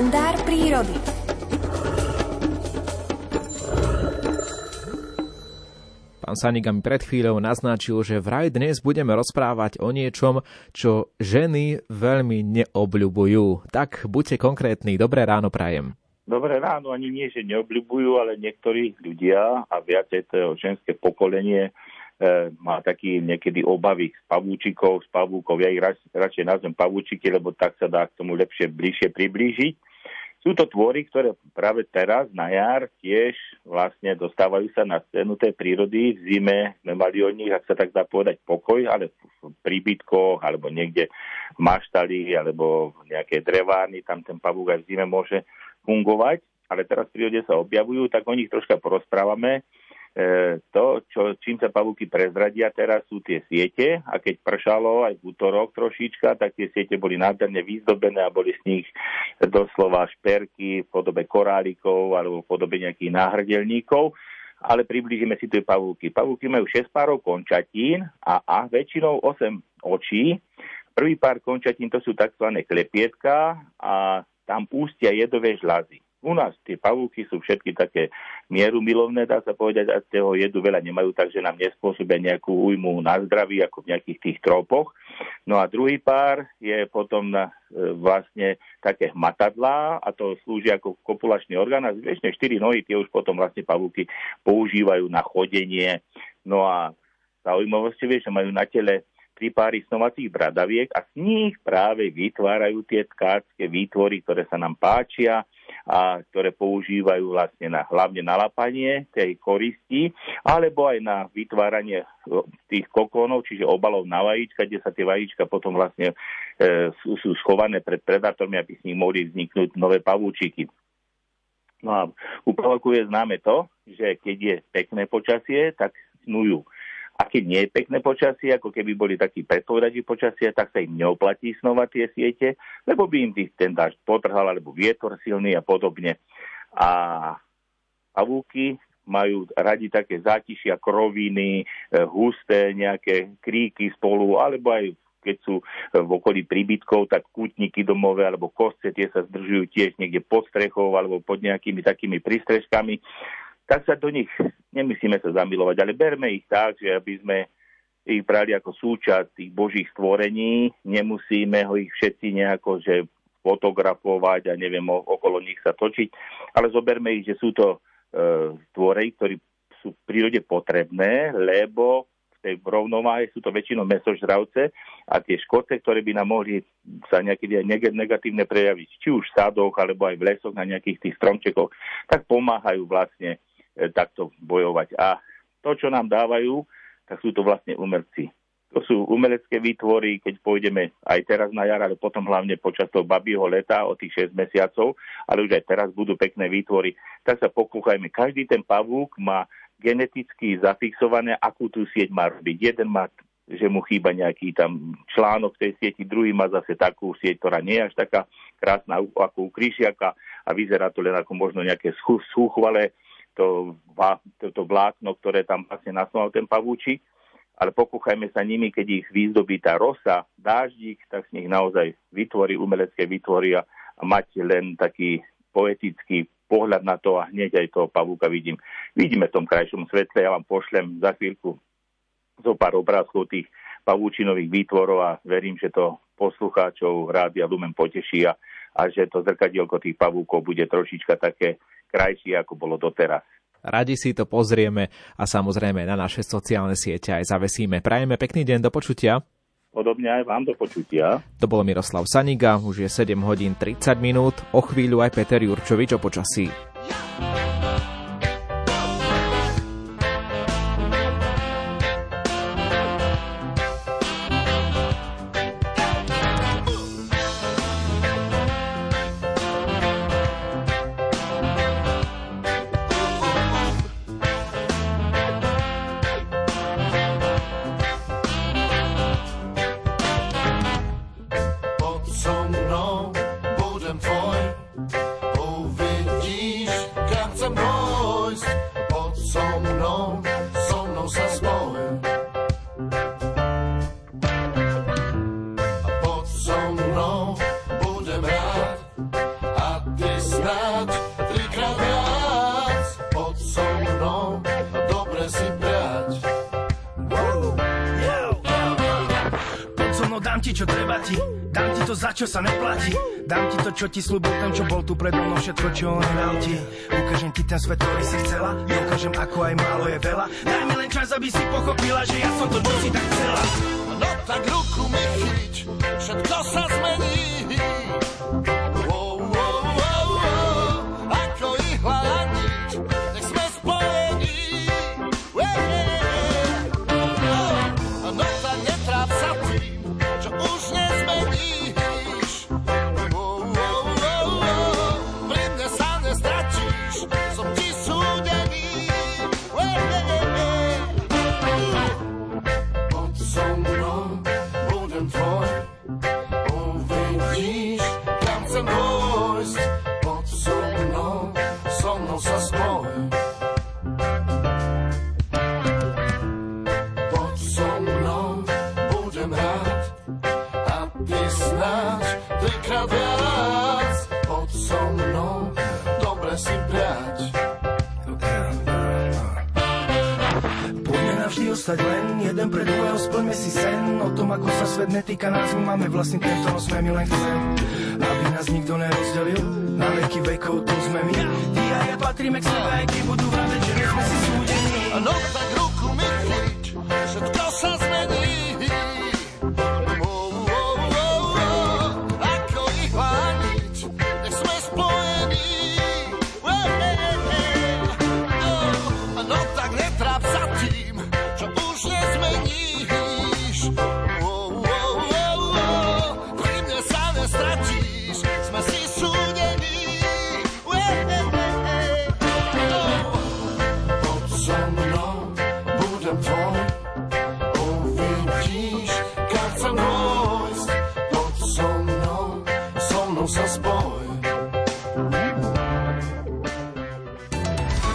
Kalendár prírody. Pán Saniga mi pred chvíľou naznačil, že vraj dnes budeme rozprávať o niečom, čo ženy veľmi neobľubujú. Tak buďte konkrétni. Dobré ráno prajem. Dobré ráno, ani nie, že neobľubujú, ale niektorí ľudia, a viacej to ženské pokolenie, má taký niekedy obavy z pavúčikov, z pavúkov. Ja ich radšej nazvem pavúčiky, lebo tak sa dá k tomu lepšie, bližšie priblížiť. Sú to tvory, ktoré práve teraz na jar tiež vlastne dostávajú sa na scénu tej prírody. V zime sme mali od nich, ak sa tak dá povedať, pokoj, ale v príbytkoch, alebo niekde v maštali, alebo v nejakej drevárni, tam ten pavúk aj v zime môže fungovať. Ale teraz v prírode sa objavujú, tak o nich troška porozprávame. Čím sa pavúky prezradia teraz, sú tie siete, a keď pršalo aj v útorok trošička, tak tie siete boli nádherne vyzdobené a boli z nich doslova šperky v podobe korálikov alebo v podobe nejakých náhrdelníkov. Ale priblížime si tie pavúky. Pavúky majú 6 párov končatín a väčšinou 8 očí. Prvý pár končatín, to sú tzv. Klepietka, a tam ústia jedové žľazy. U nás tie pavúky sú všetky také mierumilovné, dá sa povedať, a z toho jedu veľa nemajú, takže nám nespôsobia nejakú újmu na zdraví, ako v nejakých tých tropoch. No a druhý pár je potom vlastne také hmatadlá, a to slúži ako kopulačný orgán, a zväčšie 4 nohy, tie už potom vlastne pavúky používajú na chodenie. No a zaujímavosťou je, že majú na tele 3 páry snovacích bradaviek a z nich práve vytvárajú tie tkáčske výtvory, ktoré sa nám páčia a ktoré používajú vlastne hlavne na lapanie tej koristi, alebo aj na vytváranie tých kokónov, čiže obalov na vajíčka, kde sa tie vajíčka potom vlastne sú schované pred predátormi, aby s nimi mohli vzniknúť nové pavúčiky. No a u pavúkov je známe to, že keď je pekné počasie, tak snujú. A keď nie je pekné počasie, ako keby boli takí predpovedači počasia, tak sa im neoplatí snovať tie siete, lebo by im ten dážď potrhal, alebo vietor silný a podobne. A pavúky majú radi také zátišia, kroviny, husté nejaké kríky spolu, alebo aj keď sú v okolí príbytkov, tak kútniky domové alebo kostce, tie sa zdržujú tiež niekde pod strechou alebo pod nejakými takými prístrežkami. Tak sa do nich nemyslíme sa zamilovať, ale berme ich tak, že aby sme ich brali ako súčasť tých božích stvorení, nemusíme ho ich všetci nejako že fotografovať a neviem okolo nich sa točiť, ale zoberme ich, že sú to tvory, ktorí sú v prírode potrebné, lebo v tej rovnováhe sú to väčšinou mäsožravce a tie škodce, ktoré by nám mohli sa nejaké negatívne prejaviť, či už v sádoch alebo aj v lesoch na nejakých tých stromčekoch, tak pomáhajú vlastne takto bojovať. A to, čo nám dávajú, tak sú to vlastne umelci. To sú umelecké výtvory, keď pôjdeme aj teraz na jar, ale potom hlavne počas toho babieho leta o tých 6 mesiacov, ale už aj teraz budú pekné výtvory. Tak sa pokúchajme. Každý ten pavúk má geneticky zafixované, akú tú sieť má robiť. Jeden má, že mu chýba nejaký tam článok tej sieti, druhý má zase takú sieť, ktorá nie je až taká krásna ako u kryšiaka a vyzerá to len ako možno nejaké schúchvalé to vlákno, ktoré tam vlastne nasnoval ten pavúčik, ale pokúchajme sa nimi, keď ich vyzdobí tá rosa, dáždik, tak z nich naozaj vytvorí umelecké vytvoria a mať len taký poetický pohľad na to a hneď aj toho pavúka vidím. Vidíme v tom krajšom svetle, ja vám pošlem za chvíľku zo pár obrázkov tých pavúčinových výtvorov a verím, že to poslucháčov Rádia Lumen poteší a že to zrkadielko tých pavúkov bude trošička také krajšie, ako bolo doteraz. Radi si to pozrieme a samozrejme na naše sociálne siete aj zavesíme. Prajeme pekný deň, do počutia. Podobne aj vám, do počutia. To bol Miroslav Saniga, už je 7:30, o chvíľu aj Peter Jurčovič o počasí. So mnou budem tvoj, uvidíš, kam dám ti, čo treba ti. Dám ti to, za čo sa neplatí. Dám ti to, čo ti slúbil ten, čo bol tu predo mnou, všetko, čo on dal ti. Ukážem ti ten svet, ktorý si chcela. Ja ukážem, ako aj málo je veľa. Daj mi len čas, aby si pochopila, že ja som to, čo si tak chcela. No tak ruku mi chyť, všetko sa zmení. Len jeden pre druhého, splňme si sen. O tom, ako sa svet netýka nás, my máme vlastný ten, v ktorom sme, my len chcem, aby nás nikto nerozdelil. Na veky vekov tu sme my. Ty a ja patríme k sebe, aj keď budú vraveť, že my sme si súdení. No tak ruku mi chyť, všetko sa zmení. Ako ich hľadiť, nech sme spojení. No tak netráp sa tým, nezmeníš. Pri mne sa nestratíš, sme si súdení. Poď so mnou, budem tvoj, uvidíš, kam chcem dôjsť. Poď so mnou sa spoj.